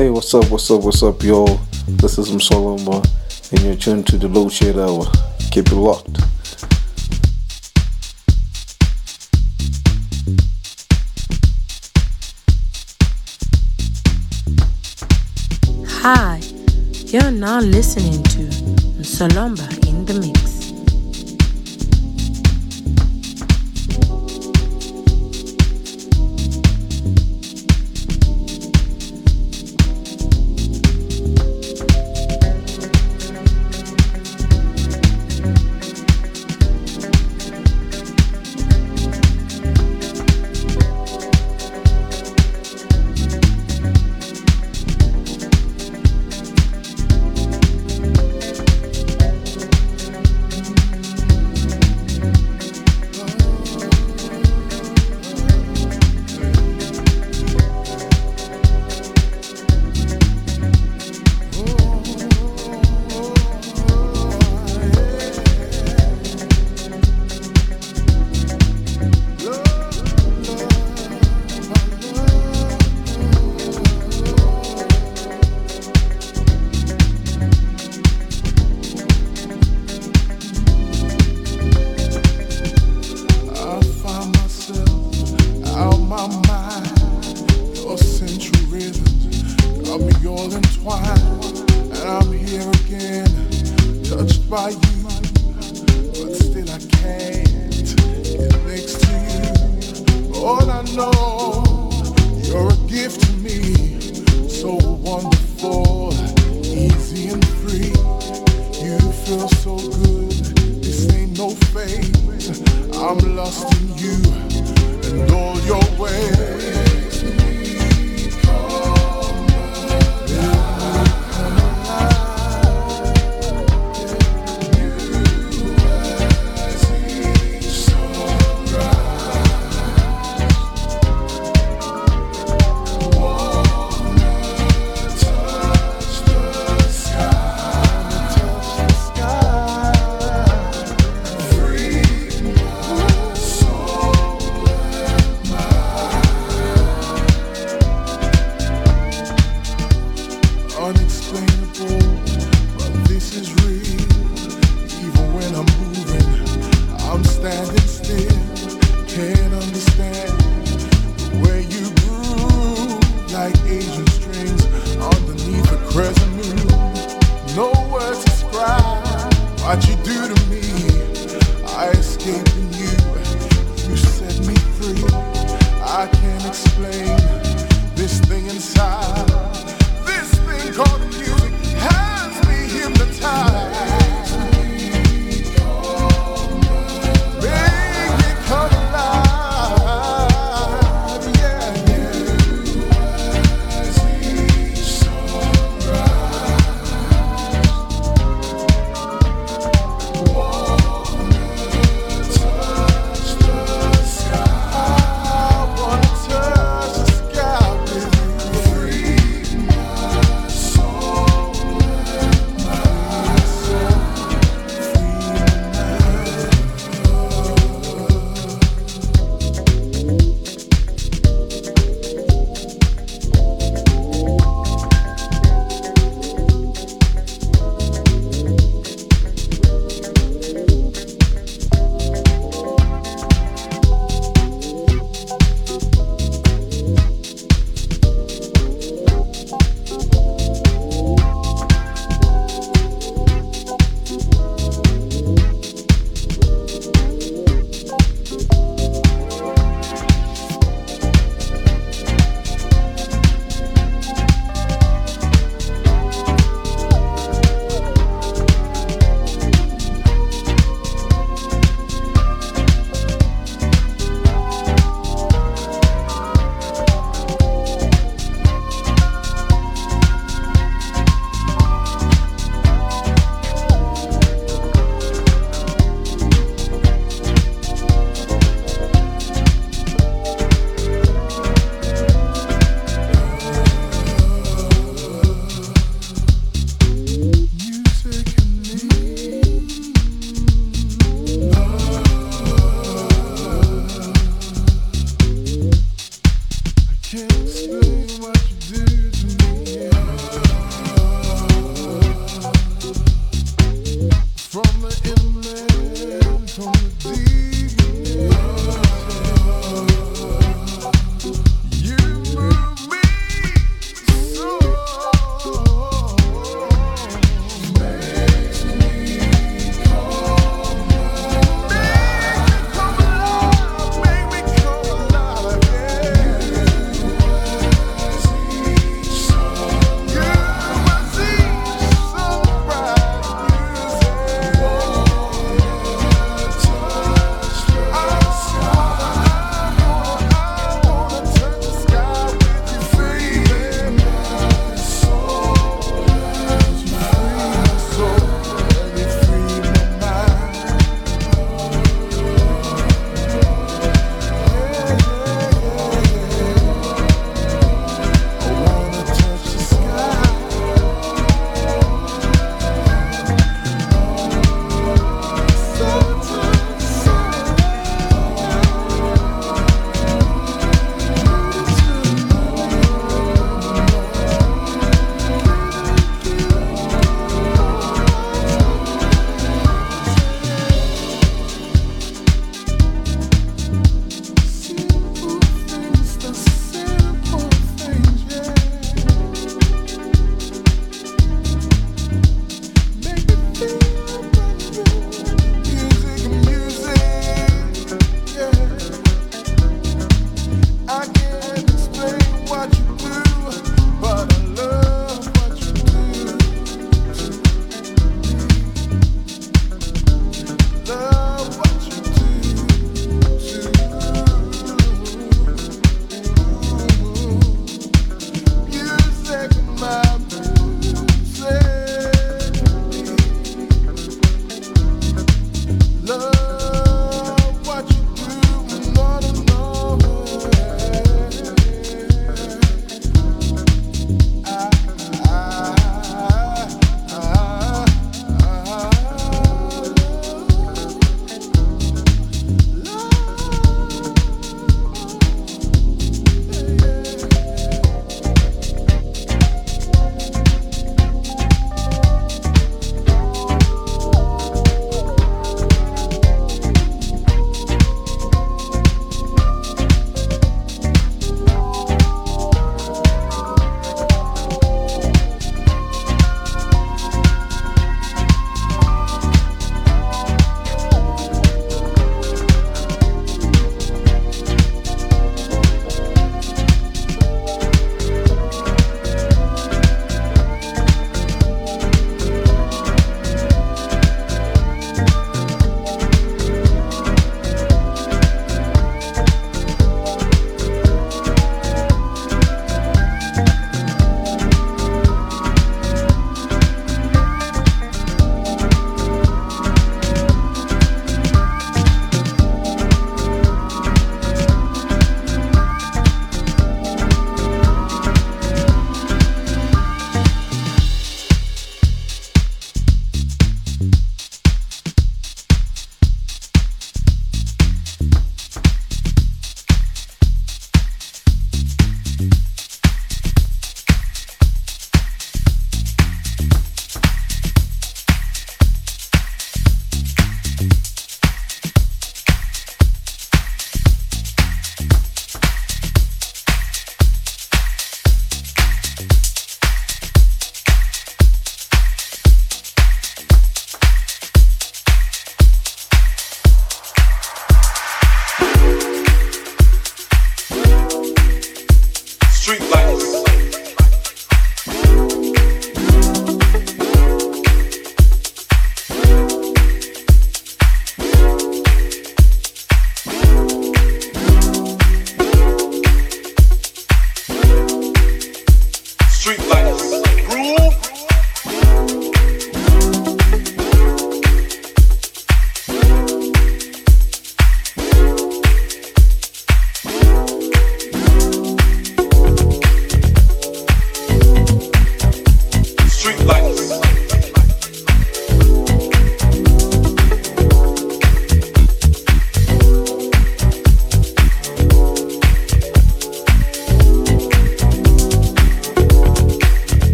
Hey, what's up, y'all? This is M'Soulomba, and you're tuned to the Loadshed Hour. Keep it locked. Hi, you're now listening to M'Soulomba in the Mix.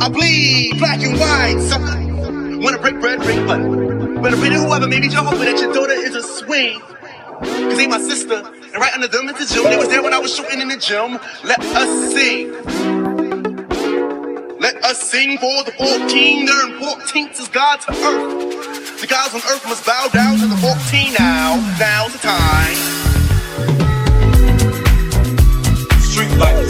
I bleed black and white. So, wanna break bread, break butter. But if it is whoever, maybe Jehovah, that your daughter is a swing. Cause they my sister, and right under them is the gym. They was there when I was shooting in the gym. Let us sing. Let us sing for the 14. Their importance is God to earth. The gods on earth must bow down to the 14 now. Now's the time. Street lights.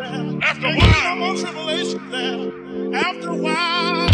After a while, after a while.